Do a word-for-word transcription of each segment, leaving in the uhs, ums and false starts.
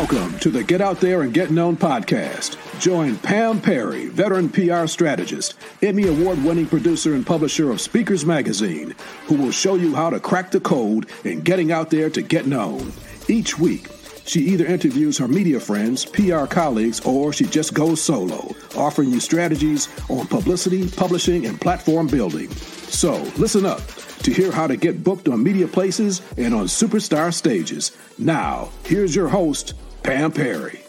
Welcome to the Get Out There and Get Known podcast. Join Pam Perry, veteran P R strategist, Emmy award-winning producer and publisher of Speakers Magazine, who will show you how to crack the code in getting out there to get known. Each week, she either interviews her media friends, P R colleagues, or she just goes solo, offering you strategies on publicity, publishing, and platform building. So listen up to hear how to get booked on media places and on superstar stages. Now, here's your host, Pam Perry.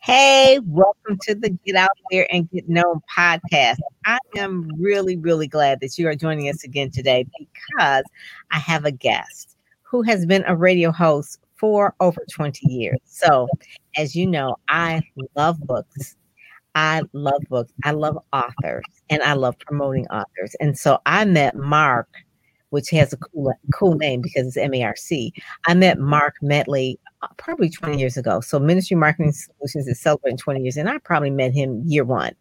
Hey, welcome to the Get Out There and Get Known podcast. I am really, really glad that you are joining us again today because I have a guest who has been a radio host for over twenty years. So, as you know, I love books. I love books. I love authors and I love promoting authors. And so I met Marc, which has a cool, cool name because it's M A R C. I met Marc Medley probably twenty years ago. So Ministry Marketing Solutions is celebrating twenty years. And I probably met him year one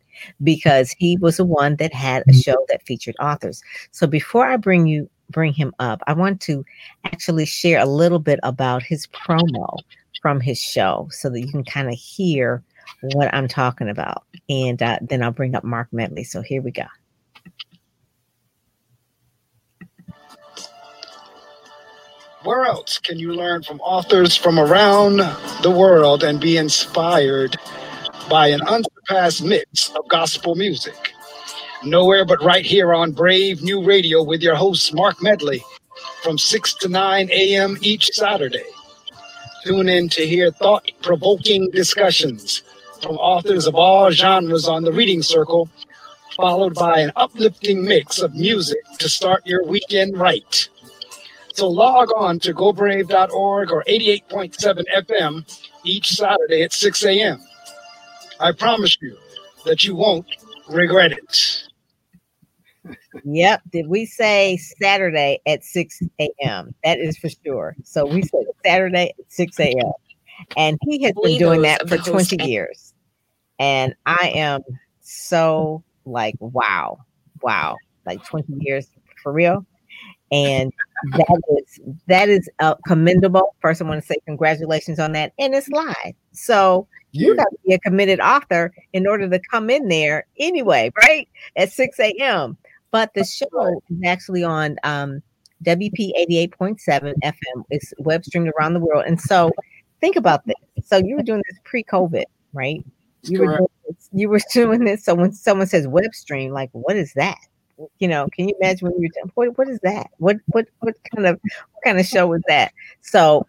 because he was the one that had a show that featured authors. So before I bring you, bring him up, I want to actually share a little bit about his promo from his show so that you can kind of hear what I'm talking about. And uh, then I'll bring up Marc Medley. So here we go. Where else can you learn from authors from around the world and be inspired by an unsurpassed mix of gospel music? Nowhere but right here on Brave New Radio with your host, Marc Medley, from six to nine a.m. each Saturday. Tune in to hear thought-provoking discussions from authors of all genres on the Reading Circle, followed by an uplifting mix of music to start your weekend right. So log on to go brave dot org or eighty-eight point seven F M each Saturday at six a.m. I promise you that you won't regret it. Yep. Did we say Saturday at six a.m.? That is for sure. So we said Saturday at six a.m. And he has been doing that for twenty years. And I am so like, wow, wow, like twenty years for real. And that is that is uh, commendable. First, I want to say congratulations on that. And it's live. So yeah. You got to be a committed author in order to come in there anyway, right? At six a.m. But the show is actually on um, W P eighty-eight point seven F M. It's web streamed around the world. And so think about this. So you were doing this pre-COVID, right? You were, doing this, you were doing this. So when someone says web stream, like, what is that? You know, can you imagine when you're what, what is that? What what what kind of what kind of show is that? So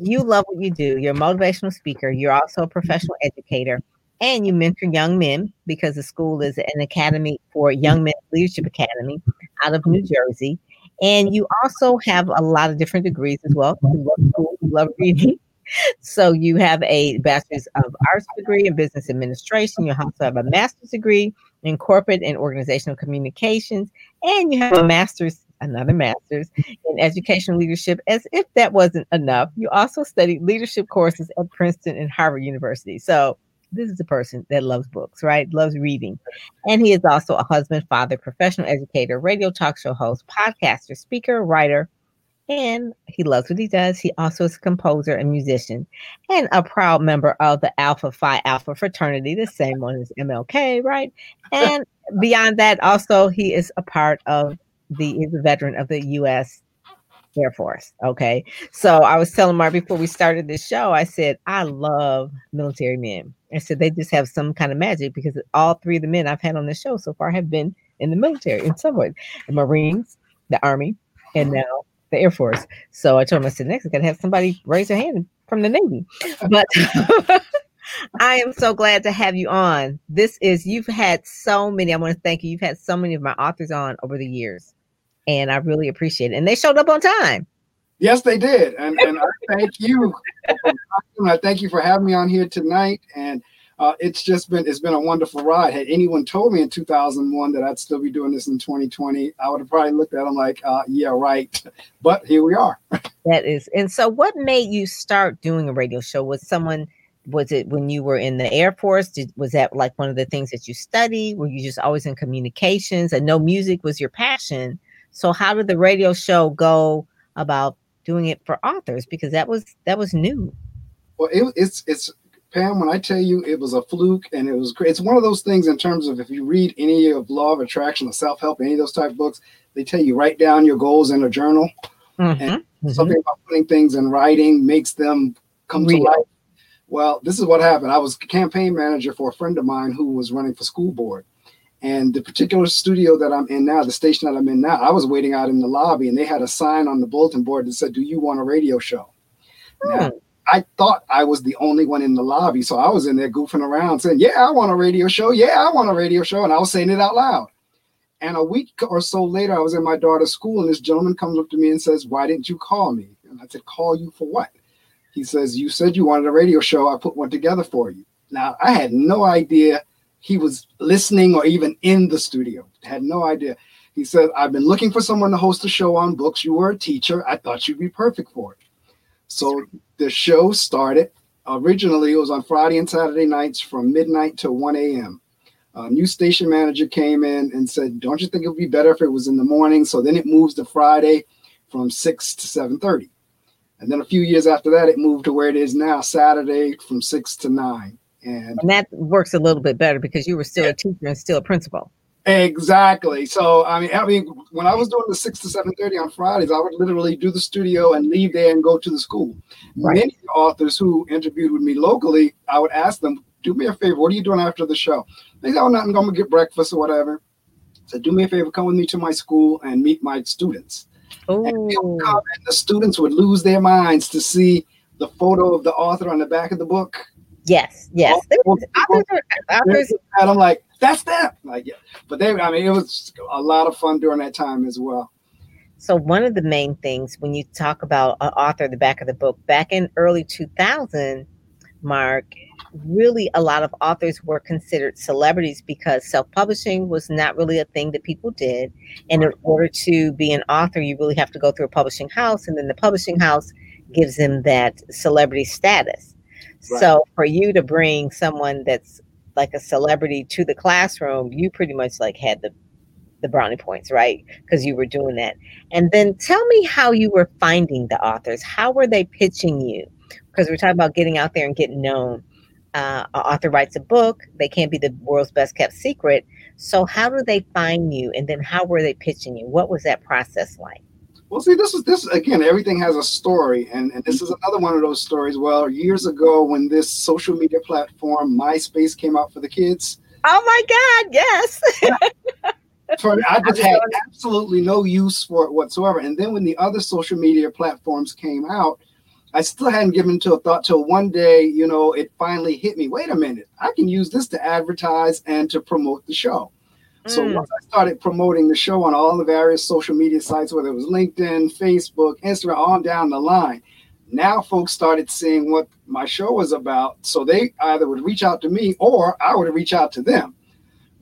you love what you do. You're a motivational speaker. You're also a professional educator, and you mentor young men because the school is an academy for young men, Leadership Academy, out of New Jersey. And you also have a lot of different degrees as well. You love school. You love reading. So you have a bachelor's of arts degree in business administration. You also have a master's degree in corporate and organizational communications, and you have a master's, another master's in educational leadership. As if that wasn't enough, you also studied leadership courses at Princeton and Harvard University. So this is a person that loves books, right? Loves reading. And he is also a husband, father, professional educator, radio talk show host, podcaster, speaker, writer, and he loves what he does. He also is a composer and musician and a proud member of the Alpha Phi Alpha fraternity, the same one as M L K, right? And beyond that, also, he is a part of the, is a veteran of the U S Air Force, okay? So I was telling Marc before we started this show, I said, I love military men. I said, they just have some kind of magic because all three of the men I've had on this show so far have been in the military in some way. The Marines, the Army, and now the Air Force. So I told him, I said, next, I gotta have somebody raise their hand from the Navy. But I am so glad to have you on. This is, you've had so many, I want to thank you. You've had so many of my authors on over the years, and I really appreciate it. And they showed up on time. Yes, they did. And, and I thank you. I thank you for having me on here tonight. And uh, it's just been, it's been a wonderful ride. Had anyone told me in two thousand one that I'd still be doing this in twenty twenty, I would have probably looked at them like, uh, yeah, right. But here we are. That is. And so what made you start doing a radio show? Was someone, was it when you were in the Air Force? Did, was that like one of the things that you studied? Were you just always in communications? I know music was your passion. So how did the radio show go about doing it for authors, because that was that was new. Well, it, it's it's Pam, when I tell you it was a fluke, and it was great. It's one of those things in terms of if you read any of Law of Attraction or Self-Help, any of those type of books, they tell you write down your goals in a journal. Mm-hmm. And mm-hmm. something about putting things in writing makes them come real to life. Well, this is what happened. I was campaign manager for a friend of mine who was running for school board. And the particular studio that I'm in now, the station that I'm in now, I was waiting out in the lobby, and they had a sign on the bulletin board that said, "Do you want a radio show?" Hmm. Now, I thought I was the only one in the lobby. So I was in there goofing around saying, "Yeah, I want a radio show. Yeah, I want a radio show." And I was saying it out loud. And a week or so later, I was in my daughter's school, and this gentleman comes up to me and says, "Why didn't you call me?" And I said, "Call you for what?" He says, "You said you wanted a radio show. I put one together for you." Now, I had no idea he was listening or even in the studio. Had no idea. He said, "I've been looking for someone to host a show on books. You were a teacher. I thought you'd be perfect for it." So the show started. Originally, it was on Friday and Saturday nights from midnight to one a.m. A new station manager came in and said, "Don't you think it would be better if it was in the morning?" So then it moves to Friday from six to seven thirty. And then a few years after that, it moved to where it is now, Saturday from six to nine. And, and that works a little bit better because you were still a teacher and still a principal. Exactly. So, I mean, I mean, when I was doing the six to seven thirty on Fridays, I would literally do the studio and leave there and go to the school. Right. Many authors who interviewed with me locally, I would ask them, "Do me a favor, what are you doing after the show?" They said, "Oh, nothing, I'm going to get breakfast or whatever." I said, "Do me a favor, come with me to my school and meet my students." Oh. And, and the students would lose their minds to see the photo of the author on the back of the book. Yes, yes. And I'm like, "That's that." Like, yeah. But they, I mean, it was a lot of fun during that time as well. So one of the main things when you talk about an author at the back of the book, back in early two thousand, Mark, really a lot of authors were considered celebrities because self-publishing was not really a thing that people did. And in order to be an author, you really have to go through a publishing house, and then the publishing house gives them that celebrity status. Right. So for you to bring someone that's like a celebrity to the classroom, you pretty much like had the, the brownie points, right? Because you were doing that. And then tell me how you were finding the authors. How were they pitching you? Because we're talking about getting out there and getting known. Uh, an author writes a book. They can't be the world's best kept secret. So how do they find you? And then how were they pitching you? What was that process like? Well, see, this is this again, everything has a story. And, and this is another one of those stories. Well, years ago when this social media platform, MySpace, came out for the kids. Oh, my God. Yes. For, I just had absolutely no use for it whatsoever. And then when the other social media platforms came out, I still hadn't given to a thought till one day, you know, it finally hit me. Wait a minute. I can use this to advertise and to promote the show. So once I started promoting the show on all the various social media sites, whether it was LinkedIn, Facebook, Instagram, on down the line, now folks started seeing what my show was about. So they either would reach out to me or I would reach out to them.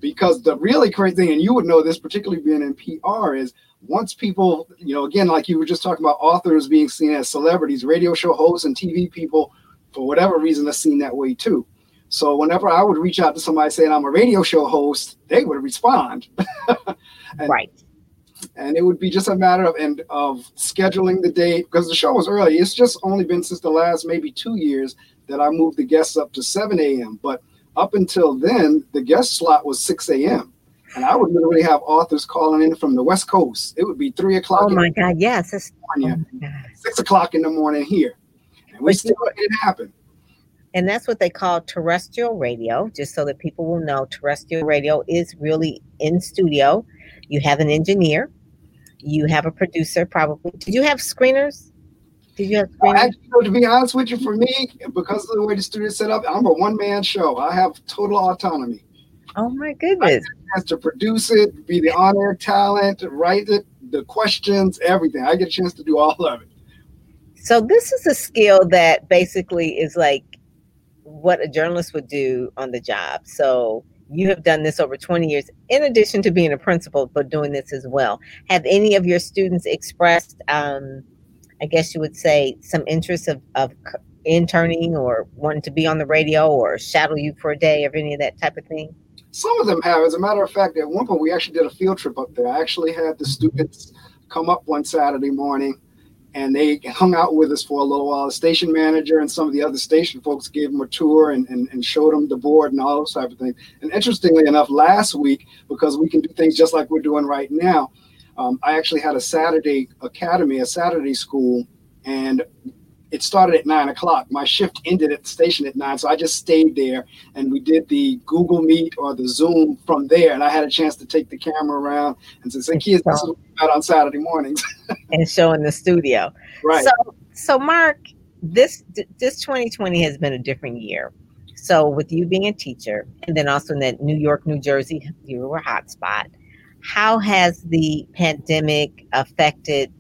Because the really crazy thing, and you would know this, particularly being in P R, is once people, you know, again, like you were just talking about authors being seen as celebrities, radio show hosts and T V people, for whatever reason, are seen that way too. So whenever I would reach out to somebody saying I'm a radio show host, they would respond. and, right. And it would be just a matter of and of scheduling the date, because the show was early. It's just only been since the last maybe two years that I moved the guests up to seven a.m. But up until then, the guest slot was six a.m. And I would literally have authors calling in from the West Coast. It would be three o'clock. Oh, my God. Yes. It's, oh my God. Six o'clock in the morning here. And we but still let it happen. And that's what they call terrestrial radio, just so that people will know. Terrestrial radio is really in studio. You have an engineer. You have a producer, probably. Did you have screeners? Did you have screeners? Actually, you know, to be honest with you, for me, because of the way the studio is set up, I'm a one-man show. I have total autonomy. Oh, my goodness. I have to produce it, be the on-air talent, write it, the questions, everything. I get a chance to do all of it. So this is a skill that basically is like what a journalist would do on the job. So you have done this over twenty years, in addition to being a principal, but doing this as well. Have any of your students expressed, um, I guess you would say, some interest of, of interning or wanting to be on the radio or shadow you for a day or any of that type of thing? Some of them have. As a matter of fact, at one point we actually did a field trip up there. I actually had the students come up one Saturday morning And they hung out with us for a little while. The station manager and some of the other station folks gave them a tour and, and, and showed them the board and all those type of things. And interestingly enough, last week, because we can do things just like we're doing right now, um, I actually had a Saturday academy, a Saturday school, and it started at nine o'clock. My shift ended at the station at nine, so I just stayed there, and we did the Google Meet or the Zoom from there, and I had a chance to take the camera around and say, kids, this is what we're about on Saturday mornings. And show in the studio. Right. So, so Marc, this this twenty twenty has been a different year. So with you being a teacher, and then also in that New York, New Jersey, you were a hotspot, how has the pandemic affected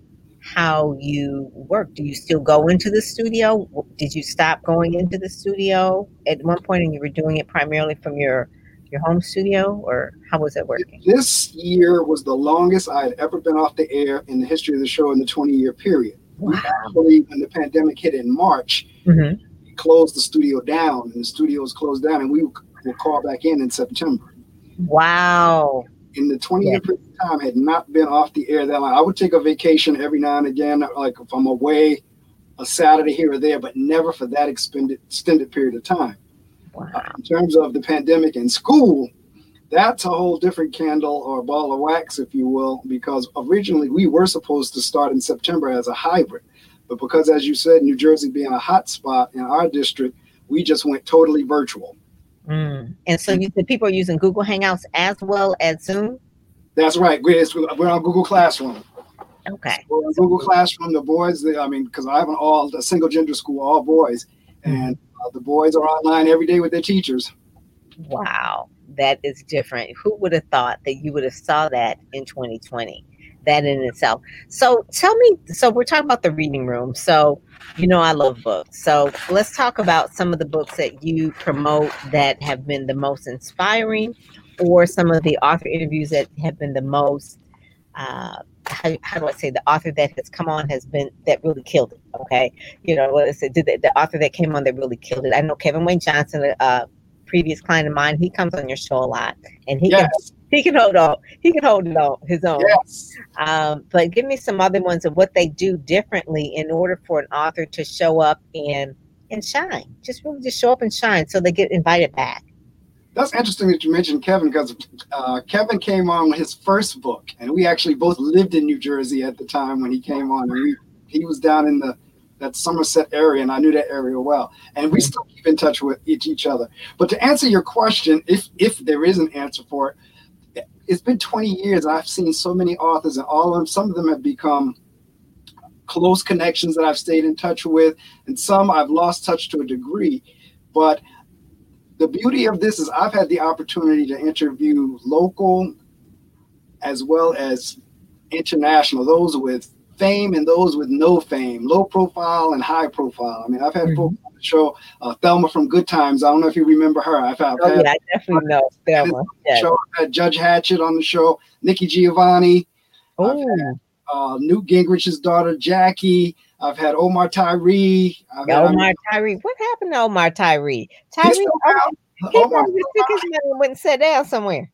how you work? Do you still go into the studio? Did you stop going into the studio at one point and you were doing it primarily from your, your home studio, or how was it working? This year was the longest I had ever been off the air in the history of the show in the twenty year period. Wow. We actually, when the pandemic hit in March, mm-hmm. we closed the studio down, and the studio was closed down, and we were called back in in September. Wow. In the twenty year period of time, had not been off the air that long. I would take a vacation every now and again, like if I'm away, a Saturday here or there, but never for that extended extended period of time. Wow. Uh, in terms of the pandemic and school, that's a whole different candle or ball of wax, if you will, because originally we were supposed to start in September as a hybrid. But because, as you said, New Jersey being a hot spot in our district, we just went totally virtual. Mm. And so you, the people are using Google Hangouts as well as Zoom? That's right. We're, we're on Google Classroom. Okay. We're on Google Classroom. The boys, they, I mean, because I have an all a single gender school, all boys, and uh, the boys are online every day with their teachers. Wow. That is different. Who would have thought that you would have saw that in twenty twenty? That in itself. So tell me, so we're talking about the reading room. So, you know, I love books. So let's talk about some of the books that you promote that have been the most inspiring, or some of the author interviews that have been the most, uh, how, how do I say, the author that has come on has been, that really killed it. Okay. You know, what I said, the, the author that came on that really killed it. I know Kevin Wayne Johnson, a previous client of mine, he comes on your show a lot, and he yes. can He can hold on. He can hold it on his own. Yes. Um, but give me some other ones of what they do differently in order for an author to show up and and shine. Just really just show up and shine so they get invited back. That's interesting that you mentioned Kevin, because uh, Kevin came on with his first book, and we actually both lived in New Jersey at the time when he came on. And we, he was down in the that Somerset area, and I knew that area well. And we still keep in touch with each other. But to answer your question, if if there is an answer for it, it's been twenty years. I've seen so many authors, and all of them, some of them have become close connections that I've stayed in touch with, and some I've lost touch to a degree. But the beauty of this is I've had the opportunity to interview local as well as international, those with fame and those with no fame, low profile and high profile. I mean, I've had mm-hmm. folks on the show, uh, Thelma from Good Times. I don't know if you remember her. I've had, oh, yeah, had, I definitely know Thelma. Yes. I've had Judge Hatchett on the show, Nikki Giovanni. Oh, had, uh, Newt Gingrich's daughter, Jackie. I've had Omar Tyree. I've had, Omar I mean, Tyree. What happened to Omar Tyree? Tyree, he probably took his money and went and sat down somewhere.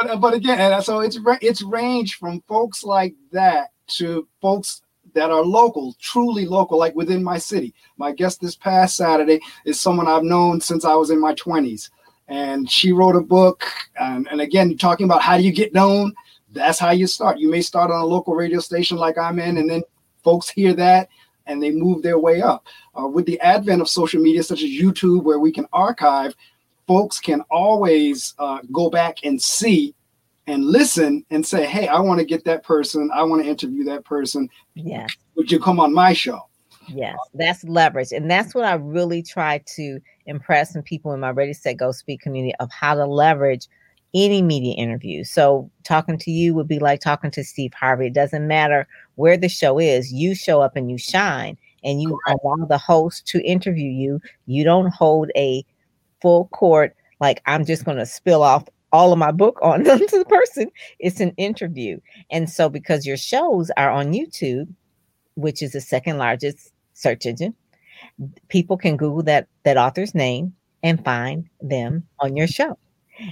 But, but again, and so it's it's ranged from folks like that to folks that are local, truly local, like within my city. My guest this past Saturday is someone I've known since I was in my twenties. And she wrote a book. And, and again, talking about how do you get known, that's how you start. You may start on a local radio station like I'm in, and then folks hear that and they move their way up. Uh, with the advent of social media such as YouTube, where we can archive, folks can always uh, go back and see and listen and say, hey, I want to get that person. I want to interview that person. Yes. Would you come on my show? Yes, that's leverage. And that's what I really try to impress some people in my Ready, Set, Go Speak community of how to leverage any media interview. So talking to you would be like talking to Steve Harvey. It doesn't matter where the show is. You show up and you shine, and you Correct. Allow the host to interview you. You don't hold a full court, like I'm just going to spill off all of my book on to the person. It's an interview. And so because your shows are on YouTube, which is the second largest search engine, people can Google that that author's name and find them on your show.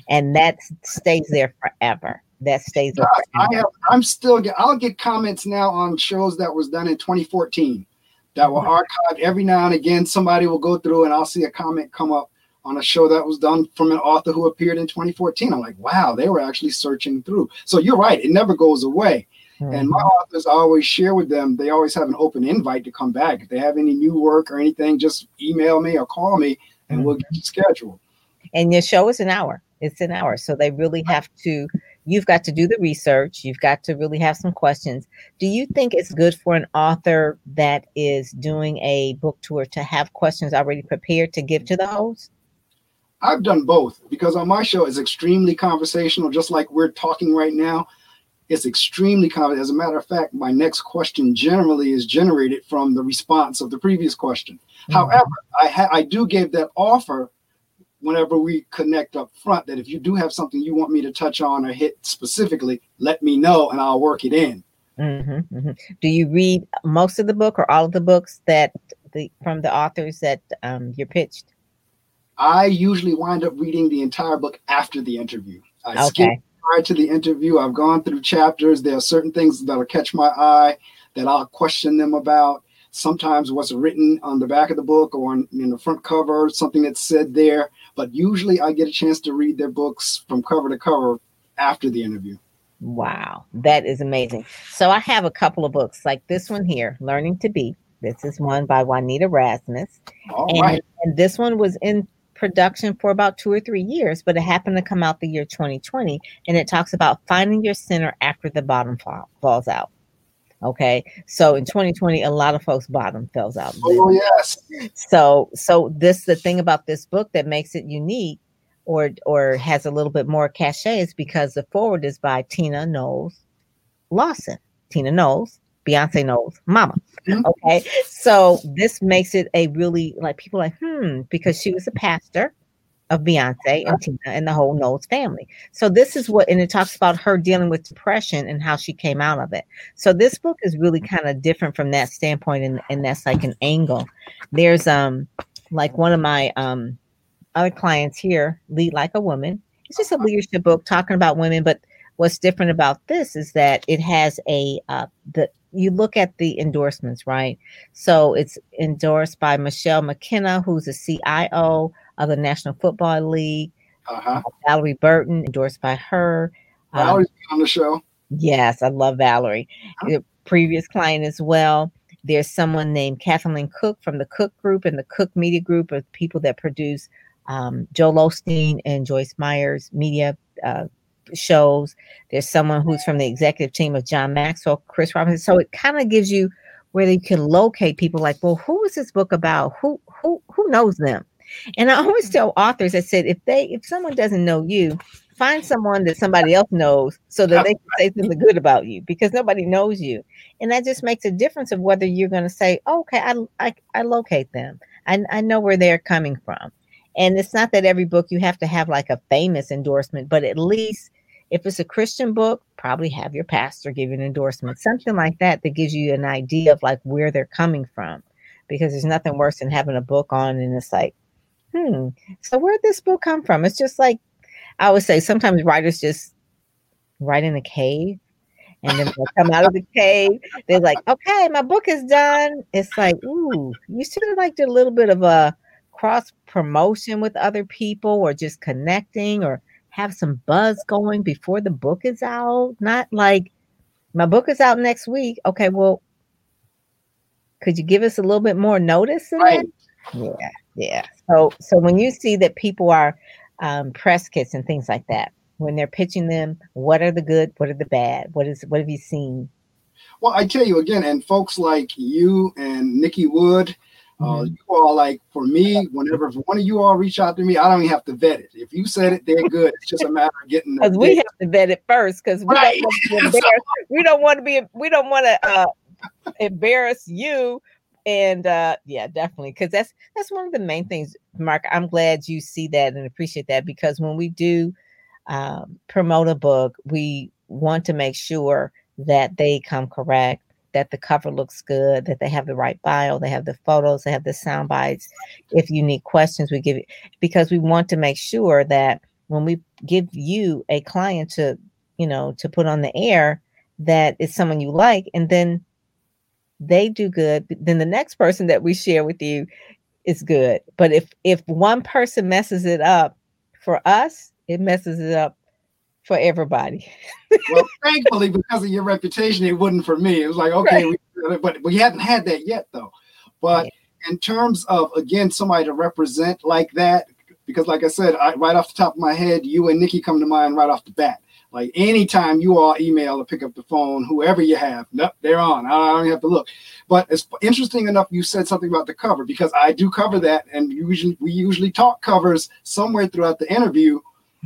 And that stays there forever. that stays up. I have, I'm still get, I'll get comments now on shows that was done in twenty fourteen that were archived. Every now and again, somebody will go through and I'll see a comment come up on a show that was done from an author who appeared in twenty fourteen. I'm like, wow, they were actually searching through. So you're right. It never goes away. Mm-hmm. And my authors, I always share with them, they always have an open invite to come back. If they have any new work or anything, just email me or call me and mm-hmm. we'll get you scheduled. And your show is an hour. It's an hour. So they really have to, you've got to do the research. You've got to really have some questions. Do you think it's good for an author that is doing a book tour to have questions already prepared to give to the host? I've done both, because on my show it's extremely conversational, just like we're talking right now. It's extremely common. As a matter of fact, my next question generally is generated from the response of the previous question. Mm-hmm. However, I, ha- I do give that offer whenever we connect up front that if you do have something you want me to touch on or hit specifically, let me know and I'll work it in. Mm-hmm, mm-hmm. Do you read most of the book or all of the books that the from the authors that um, you're pitched? I usually wind up reading the entire book after the interview. I okay. skip prior to the interview. I've gone through chapters. There are certain things that'll catch my eye that I'll question them about. Sometimes what's written on the back of the book or on, in the front cover, something that's said there. But usually I get a chance to read their books from cover to cover after the interview. Wow, that is amazing. So I have a couple of books like this one here, Learning to Be. This is one by Juanita Rasmus. All and, right. and this one was in production for about two or three years, but it happened to come out the year twenty twenty. And it talks about finding your center after the bottom fall, falls out. Okay. So in twenty twenty, a lot of folks' bottom falls out. Oh, yes. So, so this, the thing about this book that makes it unique or, or has a little bit more cachet is because the foreword is by Tina Knowles Lawson, Tina Knowles, Beyonce Knowles, mama. Okay. So this makes it a really like people like, hmm, because she was a pastor of Beyonce and Tina and the whole Knowles family. So this is what, and it talks about her dealing with depression and how she came out of it. So this book is really kind of different from that standpoint. And, and that's like an angle. There's um like one of my um other clients here, Lead Like a Woman. It's just a leadership book talking about women. But what's different about this is that it has a, uh, the, you look at the endorsements, right? So it's endorsed by Michelle McKenna, who's the C I O of the National Football League. Uh-huh. Uh, Valerie Burton, endorsed by her. Valerie's um, on the show. Yes, I love Valerie. Uh-huh. Previous client as well. There's someone named Kathleen Cook from the Cook Group and the Cook Media Group of people that produce um, Joel Osteen and Joyce Myers media uh shows. There's someone who's from the executive team of John Maxwell, Chris Robinson. So it kind of gives you where you can locate people like, well, who is this book about? Who who who knows them? And I always tell authors, I said, if they if someone doesn't know you, find someone that somebody else knows so that they can say something good about you, because nobody knows you. And that just makes a difference of whether you're going to say, oh, okay, I, I I locate them. I I know where they're coming from. And it's not that every book you have to have like a famous endorsement, but at least if it's a Christian book, probably have your pastor give you an endorsement, something like that, that gives you an idea of like where they're coming from, because there's nothing worse than having a book on and it's like, hmm, so where'd this book come from? It's just like, I would say sometimes writers just write in a cave and then they'll come out of the cave. They're like, okay, my book is done. It's like, ooh, you should have like did a little bit of a cross promotion with other people or just connecting or have some buzz going before the book is out. Not like my book is out next week. Okay, well, could you give us a little bit more notice? Right. Yeah, yeah. So, so when you see that people are um, press kits and things like that, when they're pitching them, what are the good? What are the bad? What is? What have you seen? Well, I tell you again, and folks like you and Nikki Wood. Mm-hmm. Uh, you all like for me, whenever if one of you all reach out to me, I don't even have to vet it. If you said it, they're good. It's just a matter of getting. Because we have to vet it first, because we, right. we don't want to be. We don't want to uh, embarrass you. And uh, yeah, definitely, because that's that's one of the main things, Mark. I'm glad you see that and appreciate that, because when we do um, promote a book, we want to make sure that they come correct, that the cover looks good, that they have the right bio, they have the photos, they have the sound bites. If you need questions, we give you, because we want to make sure that when we give you a client to you know, to put on the air that is someone you like, and then they do good, then the next person that we share with you is good. But if if one person messes it up for us, it messes it up for everybody. Well, thankfully, because of your reputation, it wouldn't for me. It was like, okay, right. we, but we haven't had that yet, though. But yeah. in terms of, again, somebody to represent like that, because like I said, I, right off the top of my head, you and Nikki come to mind right off the bat. Like anytime you all email or pick up the phone, whoever you have, nope, they're on. I don't have to look. But it's interesting enough you said something about the cover, because I do cover that, and usually we usually talk covers somewhere throughout the interview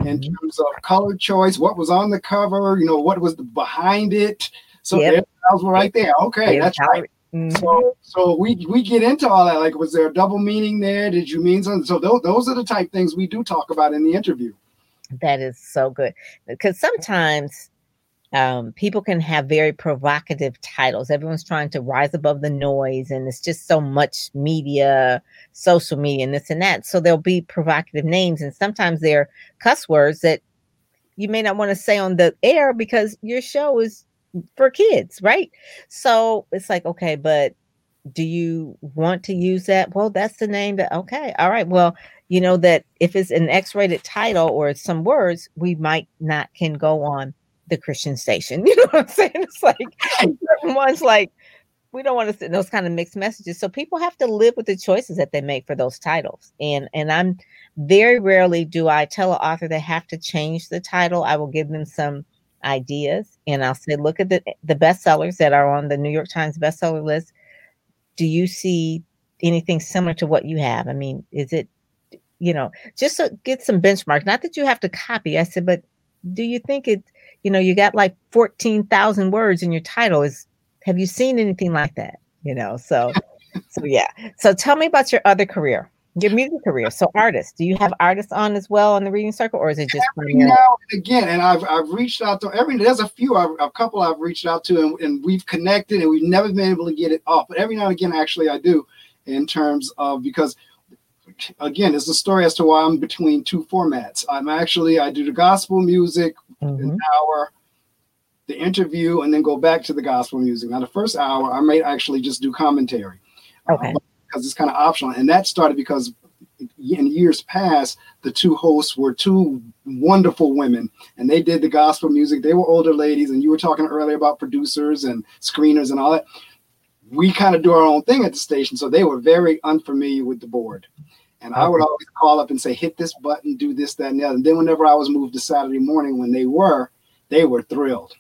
in terms of color choice, what was on the cover, you know, what was the, behind it. So yep. there, that was right there. Okay, yep. that's right. Mm-hmm. So so we, we get into all that. Like, was there a double meaning there? Did you mean something? So those, those are the type of things we do talk about in the interview. That is so good, because sometimes um, people can have very provocative titles. Everyone's trying to rise above the noise, and it's just so much media, social media, and this and that. So there'll be provocative names, and sometimes they're cuss words that you may not want to say on the air because your show is for kids, right? So it's like, okay, but do you want to use that? Well, that's the name that, okay, all right, well, you know that if it's an X-rated title or some words, we might not can go on the Christian station. You know what I'm saying? It's like, everyone's like, we don't want to send those kind of mixed messages. So people have to live with the choices that they make for those titles. And and I'm very rarely do I tell an author they have to change the title. I will give them some ideas, and I'll say, look at the, the bestsellers that are on the New York Times bestseller list. Do you see anything similar to what you have? I mean, is it, you know, just to get some benchmark, not that you have to copy. I said, but do you think it, you know, you got like fourteen thousand words in your title, is, have you seen anything like that? You know, so, so yeah. So tell me about your other career, your music career. So artists, do you have artists on as well on the Reading Circle, or is it just every now and again? And I've, I've reached out to every, there's a few, I've, a couple I've reached out to, and, and we've connected, and we've never been able to get it off. But every now and again, actually I do, in terms of, because again, it's a story as to why I'm between two formats. I'm actually, I do the gospel music, mm-hmm. an hour, the interview, and then go back to the gospel music. Now, the first hour, I might actually just do commentary. Okay. Uh, because it's kind of optional. And that started because in years past, the two hosts were two wonderful women, and they did the gospel music. They were older ladies, and you were talking earlier about producers and screeners and all that. We kind of do our own thing at the station, so they were very unfamiliar with the board. And I would always call up and say, hit this button, do this, that, and the other. And then whenever I was moved to Saturday morning, when they were, they were thrilled.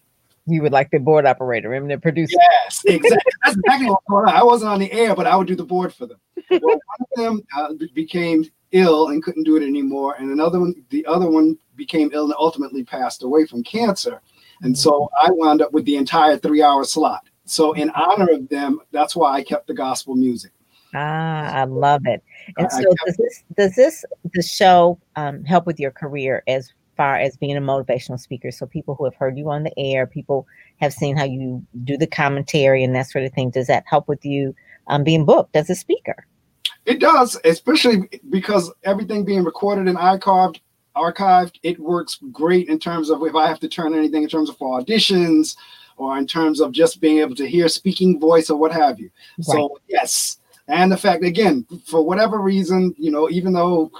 You would like the board operator and the producer. Yes, exactly. That's exactly what was going on. I wasn't on the air, but I would do the board for them. Well, one of them uh, became ill and couldn't do it anymore. And another one, the other one became ill and ultimately passed away from cancer. And so I wound up with the entire three-hour slot. So in honor of them, that's why I kept the gospel music. Ah, I love it. And so does this, does this, the show um, help with your career as far as being a motivational speaker? So people who have heard you on the air, people have seen how you do the commentary and that sort of thing. Does that help with you um, being booked as a speaker? It does, especially because everything being recorded and archived, archived, it works great in terms of if I have to turn anything in terms of for auditions or in terms of just being able to hear speaking voice or what have you. Right. So, yes. And the fact, again, for whatever reason, you know, even though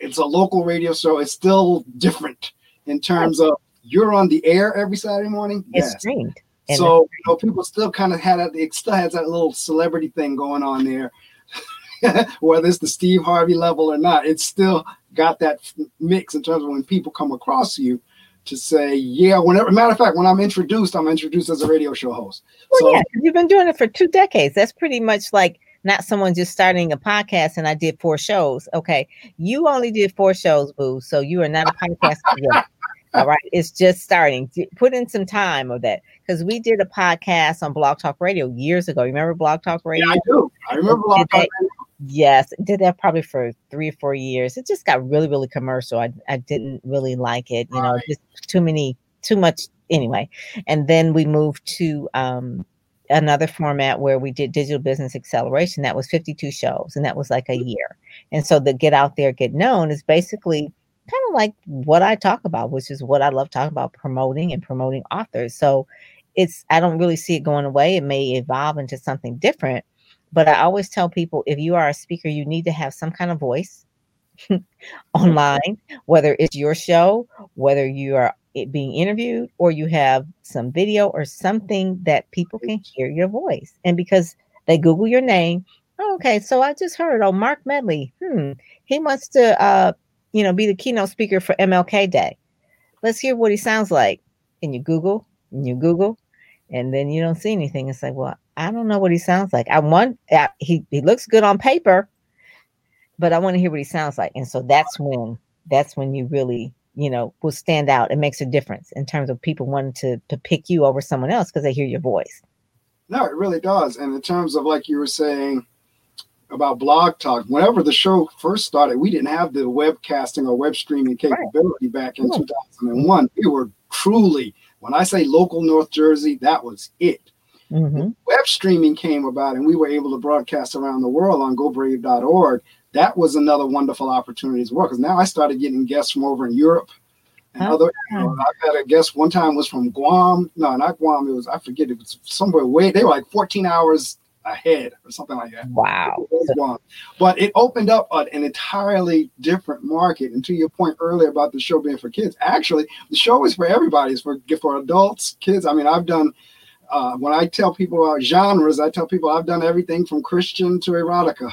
it's a local radio show, it's still different in terms of you're on the air every Saturday morning. It's yes. streamed. So, you know, people still kind of had, it still has that little celebrity thing going on there, whether it's the Steve Harvey level or not. It's still got that mix in terms of when people come across you to say, yeah, whenever, matter of fact, when I'm introduced, I'm introduced as a radio show host. Well, so, yeah, you've been doing it for two decades. That's pretty much like, not someone just starting a podcast and I did four shows. Okay. You only did four shows, boo. So you are not a podcaster yet. All right. It's just starting. Put in some time of that. Because we did a podcast on Blog Talk Radio years ago. Remember Blog Talk Radio? Yeah, I do. I remember Blog Talk Radio. Yes. Did that probably for three or four years. It just got really, really commercial. I, I didn't really like it. You know, right. just too many, too much anyway. And then we moved to, um, another format where we did Digital Business Acceleration. That was fifty-two shows, and that was like a year. And so the Get Out There, Get Known is basically kind of like what I talk about, which is what I love talking about, promoting and promoting authors. So it's, I don't really see it going away. It may evolve into something different, but I always tell people, if you are a speaker, you need to have some kind of voice online, whether it's your show, whether you are being interviewed, or you have some video or something that people can hear your voice. And because they Google your name, oh, okay, so I just heard, oh, Marc Medley, hmm, he wants to, uh, you know, be the keynote speaker for M L K Day. Let's hear what he sounds like. And you Google, and you Google, and then you don't see anything. It's like, well, I don't know what he sounds like. I want, I, he, he looks good on paper, but I want to hear what he sounds like. And so that's when, that's when you really, you know, will stand out. It makes a difference in terms of people wanting to, to pick you over someone else because they hear your voice. No, it really does. And in terms of, like you were saying about Blog Talk, whenever the show first started, we didn't have the webcasting or web streaming capability right. back in cool. two thousand one. We were truly, when I say local North Jersey, that was it. Mm-hmm. Web streaming came about and we were able to broadcast around the world on go brave dot org. That was another wonderful opportunity as well, because now I started getting guests from over in Europe and oh, other you know, I've had a guest one time was from Guam. No, not Guam. It was, I forget, it was somewhere way. They were like fourteen hours ahead or something like that. Wow. It but it opened up an entirely different market. And to your point earlier about the show being for kids, actually, the show is for everybody. It's for, for adults, kids. I mean, I've done... Uh, when I tell people about genres, I tell people I've done everything from Christian to erotica.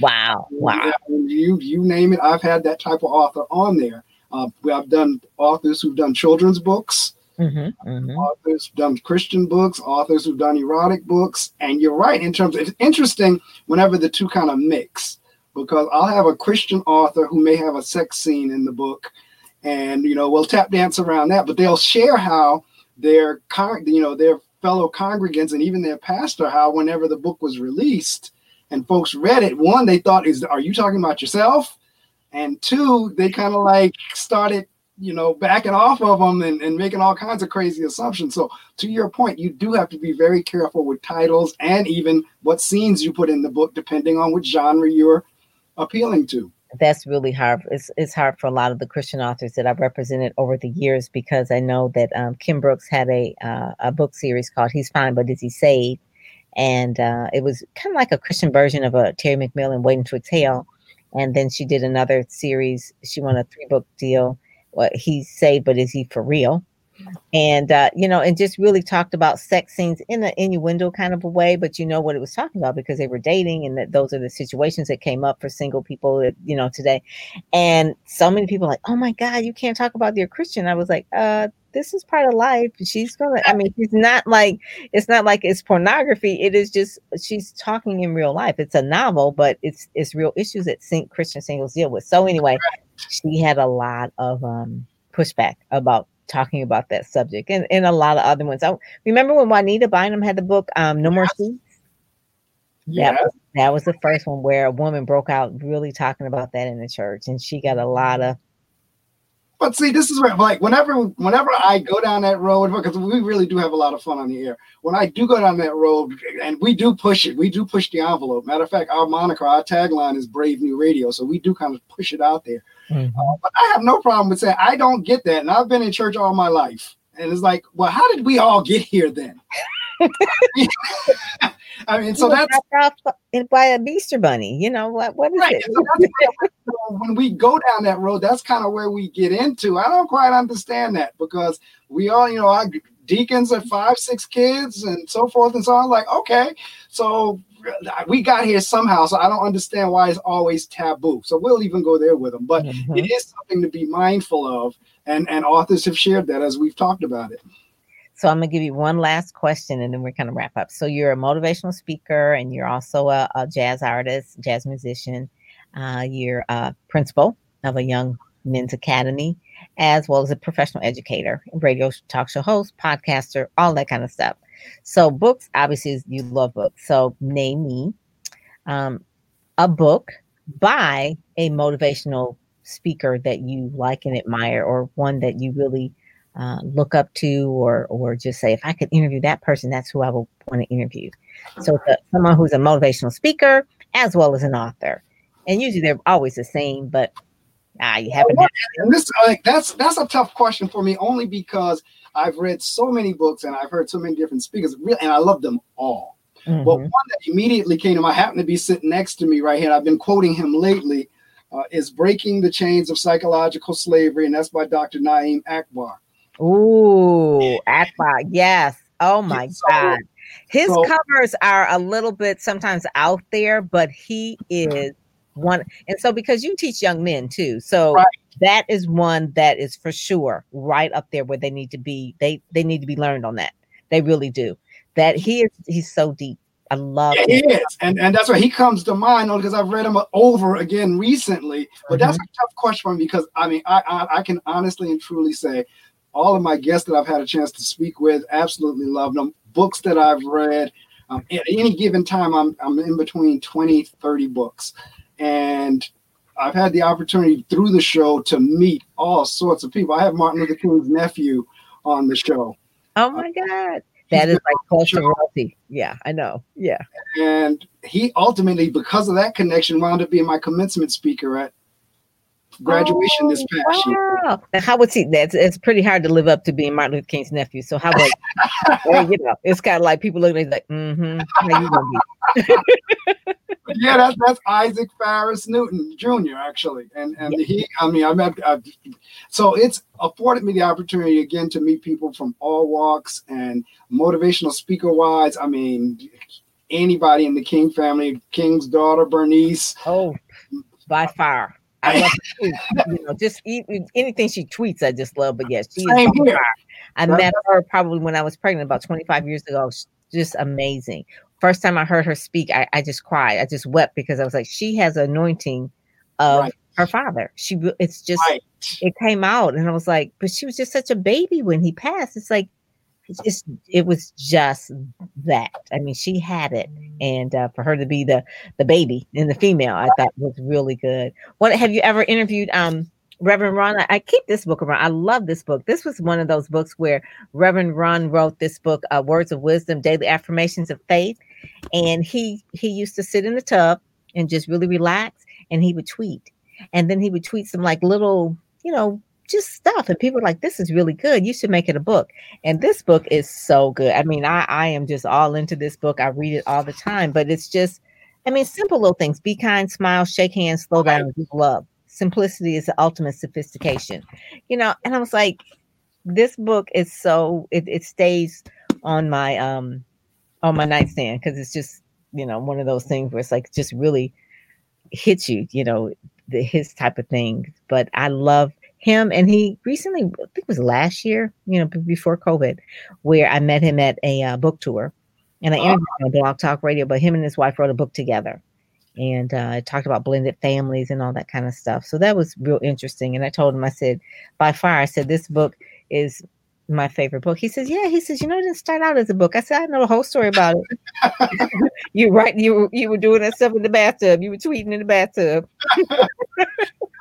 Wow. Wow. You, you name it. I've had that type of author on there. Uh, I've done authors who've done children's books, mm-hmm, mm-hmm. authors who've done Christian books, authors who've done erotic books. And you're right in terms of, it's interesting whenever the two kind of mix, because I'll have a Christian author who may have a sex scene in the book and, you know, we'll tap dance around that, but they'll share how their con- you know, their fellow congregants and even their pastor, how whenever the book was released and folks read it, one, they thought, is, are you talking about yourself? And two, they kind of like started, you know, backing off of them and, and making all kinds of crazy assumptions. So to your point, you do have to be very careful with titles and even what scenes you put in the book, depending on which genre you're appealing to. That's really hard. It's it's hard for a lot of the Christian authors that I've represented over the years, because I know that um, Kim Brooks had a uh, a book series called He's Fine, But Is He Saved? And uh, it was kind of like a Christian version of a Terry McMillan Waiting to Exhale. And then she did another series. She won a three book deal. Well, he's saved, but is he for real? And, uh, you know, and just really talked about sex scenes in an innuendo kind of a way. But you know what it was talking about, because they were dating, and that those are the situations that came up for single people, that, you know, today. And so many people are like, oh, my God, you can't talk about your Christian. I was like, uh, this is part of life. She's going to I mean, she's not like it's not like it's pornography. It is just she's talking in real life. It's a novel, but it's it's real issues that Christian singles deal with. So anyway, she had a lot of um, pushback about talking about that subject, and, and a lot of other ones. I remember when Juanita Bynum had the book, um, No More Seeds. Yeah, that was, that was the first one where a woman broke out really talking about that in the church, and she got a lot of. But see, this is where, like, whenever, whenever I go down that road, because we really do have a lot of fun on the air. When I do go down that road, and we do push it, we do push the envelope. Matter of fact, our moniker, our tagline is Brave New Radio, so we do kind of push it out there. Mm-hmm. Uh, but I have no problem with saying I don't get that, and I've been in church all my life, and it's like, well, how did we all get here then? I mean, so that's by a Easter bunny, you know what? What is right. it? So that's where, when we go down that road, that's kind of where we get into. I don't quite understand that, because we all, you know, our deacons are five, six kids, and so forth and so on. Like, okay, so we got here somehow. So I don't understand why it's always taboo. So we'll even go there with them, but mm-hmm. it is something to be mindful of, and and authors have shared that as we've talked about it. So I'm going to give you one last question, and then we're going to wrap up. So you're a motivational speaker, and you're also a, a jazz artist, jazz musician. Uh, you're a principal of a young men's academy, as well as a professional educator, radio talk show host, podcaster, all that kind of stuff. So books, obviously, you love books. So name me um, a book by a motivational speaker that you like and admire, or one that you really Uh, look up to, or or just say, if I could interview that person, that's who I would want to interview. So the, someone who's a motivational speaker as well as an author. And usually they're always the same, but Ah, you haven't. So and this, like, that's that's a tough question for me, only because I've read so many books and I've heard so many different speakers, and I love them all. Mm-hmm. But one that immediately came to mind, happened to be sitting next to me right here, and I've been quoting him lately, uh, is Breaking the Chains of Psychological Slavery, and that's by Doctor Naeem Akbar. Ooh, Akbar, yes. Oh, my so, God. His so, covers are a little bit sometimes out there, but he is one. And so because you teach young men, too. So right. That is one that is for sure right up there where they need to be. They, they need to be learned on that. They really do. That he is, he's so deep. I love yeah, it. He is. And, and that's why he comes to mind because I've read him over again recently. But mm-hmm. that's a tough question for me because, I mean, I, I I can honestly and truly say all of my guests that I've had a chance to speak with, absolutely love them. Books that I've read. Um, at any given time, I'm I'm in between twenty, thirty books. And I've had the opportunity through the show to meet all sorts of people. I have Martin Luther King's nephew on the show. Oh, my God. That is like culture royalty. Yeah, I know. Yeah. And he ultimately, because of that connection, wound up being my commencement speaker at graduation oh, this past wow. year. Now, how was he? That's it's pretty hard to live up to being Martin Luther King's nephew. So how was well, you know, it's kind of like people looking at you like, mm-hmm. How you gonna be? yeah, that's that's Isaac Farris Newton Junior actually, and and yeah. he, I mean, I met. I've, so it's afforded me the opportunity again to meet people from all walks and motivational speaker wise. I mean, anybody in the King family, King's daughter Bernice. Oh, by far. I love her too. You know, just anything she tweets, I just love. But yes, she is. I met her probably when I was pregnant about twenty-five years ago. She's just amazing. First time I heard her speak, I, I just cried. I just wept because I was like, she has anointing of right. her father. She, it's just, right. it came out, and I was like, but she was just such a baby when he passed. It's like, it's just, it was just that. I mean, she had it, and uh, for her to be the the baby and the female, I thought was really good. What have you ever interviewed, um, Reverend Ron? I, I keep this book around. I love this book. This was one of those books where Reverend Ron wrote this book, uh, Words of Wisdom, Daily Affirmations of Faith. And he he used to sit in the tub and just really relax, and he would tweet. And then he would tweet some like little, you know, just stuff. And people were like, this is really good. You should make it a book. And this book is so good. I mean, I, I am just all into this book. I read it all the time. But it's just, I mean, simple little things. Be kind, smile, shake hands, slow down, and give love. Simplicity is the ultimate sophistication. You know, and I was like, this book is so, it, it stays on my um on my nightstand because it's just, you know, one of those things where it's like just really hits you, you know, the, his type of thing. But I love him. And he recently, I think it was last year, you know, before COVID, where I met him at a uh, book tour, and I interviewed him on Blog Talk Radio, but him and his wife wrote a book together, and uh, I talked about blended families and all that kind of stuff. So that was real interesting. And I told him, I said, by far, I said, this book is my favorite book. He says, yeah, he says, you know, it didn't start out as a book. I said, I know the whole story about it. you right. You were, you were doing that stuff in the bathtub. You were tweeting in the bathtub. I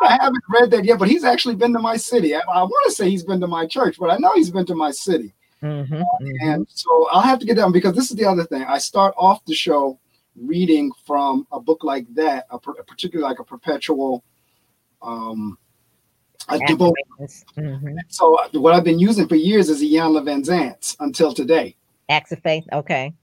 haven't read that yet, but he's actually been to my city. I, I want to say he's been to my church, but I know he's been to my city. Mm-hmm, uh, mm-hmm. And so I'll have to get down because this is the other thing. I start off the show reading from a book like that, a, a particularly like a perpetual, um, a devotion. Mm-hmm. So what I've been using for years is Ian Levin Zantz until today. Acts of faith. Okay.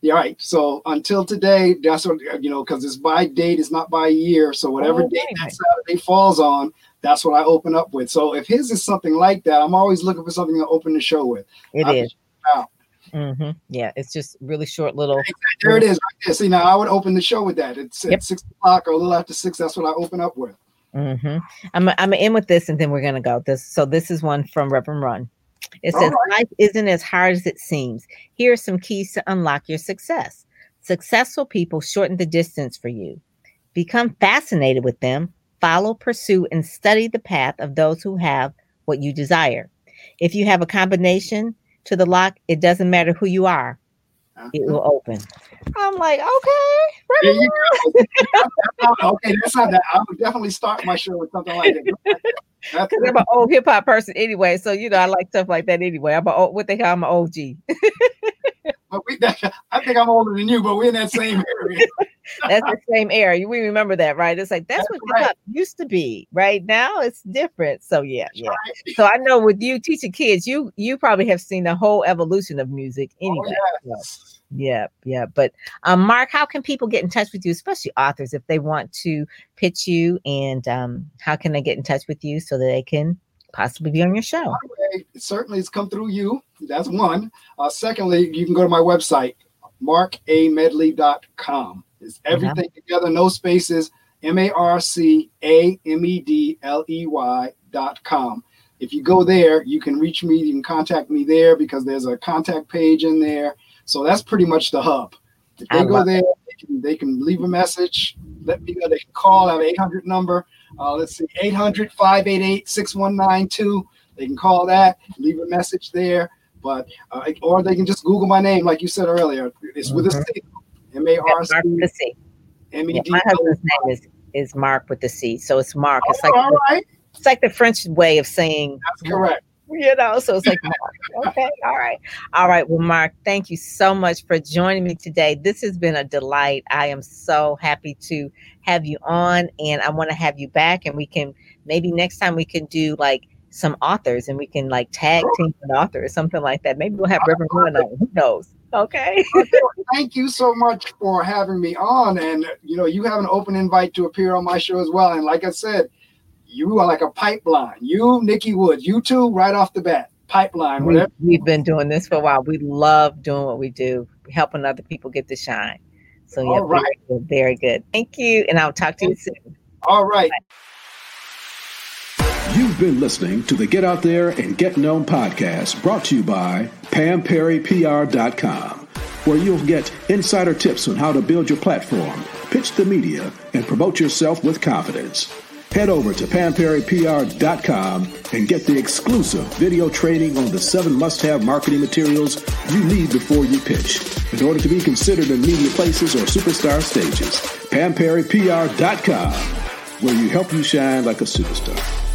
Yeah. Right. So until today, that's what, you know, because it's by date, it's not by year. So whatever oh, date right. that Saturday falls on, that's what I open up with. So if his is something like that, I'm always looking for something to open the show with. It I'll is. Mm-hmm. Yeah, it's just really short little. There it is. Right there. See, now I would open the show with that. It's yep. at six o'clock or a little after six. That's what I open up with. Mm-hmm. I'm I'm gonna end with this, and then we're gonna go. This so this is one from Reverend Run. It says, right. Life isn't as hard as it seems. Here are some keys to unlock your success. Successful people shorten the distance for you. Become fascinated with them. Follow, pursue, and study the path of those who have what you desire. If you have a combination to the lock, it doesn't matter who you are. It will open. I'm like, okay. There you go. Okay, that's not that. I would definitely start my show with something like that. Because I'm an old hip hop person anyway, so you know I like stuff like that anyway. I'm a what they call I'm an O G. But we, that, I think I'm older than you, but we're in that same area. That's the same era. We remember that, right? It's like, that's, that's what right. used to be. Right now, it's different. So, yeah. yeah. Right. So I know with you teaching kids, you you probably have seen the whole evolution of music anyway. Oh, yes. Yeah, yeah. But um, Marc, how can people get in touch with you, especially authors, if they want to pitch you? And um, how can they get in touch with you so that they can possibly be on your show? Way, certainly, it's come through you. That's one. Uh, secondly, you can go to my website, marc a medley dot com. It's everything uh-huh. together, no spaces, M A R C A M E D L E Y dot com. If you go there, you can reach me. You can contact me there because there's a contact page in there. So that's pretty much the hub. If they I go there, they can, they can leave a message. Let me know. They can call. I have an eight hundred number. Uh, let's see, eight hundred, five eight eight, six one nine two. They can call that, leave a message there. But uh, or they can just Google my name, like you said earlier. It's mm-hmm. with a C. M A R C. M E D. My husband's name is, is Marc with the C. So it's Marc. It's, oh, like all right. the, it's like the French way of saying. That's correct. You know, so it's like, Marc. Okay, all right. All right. Well, Marc, thank you so much for joining me today. This has been a delight. I am so happy to have you on, and I want to have you back, and we can, maybe next time we can do like some authors, and we can like tag sure. team an author or something like that. Maybe we'll have Reverend Glenn on. Who knows? Okay. Thank you so much for having me on. And, you know, you have an open invite to appear on my show as well. And like I said, you are like a pipeline. You, Nikki Wood, you two right off the bat, pipeline. We, we've been doing this for a while. We love doing what we do, helping other people get to shine. So, yeah, all right. very, good, very good. Thank you. And I'll talk to you soon. All right. Bye. You've been listening to the Get Out There and Get Known podcast, brought to you by Pam Perry P R dot com, where you'll get insider tips on how to build your platform, pitch the media, and promote yourself with confidence. Head over to Pam Perry P R dot com and get the exclusive video training on the seven must-have marketing materials you need before you pitch in order to be considered in media places or superstar stages. Pam Perry P R dot com, where you help you shine like a superstar.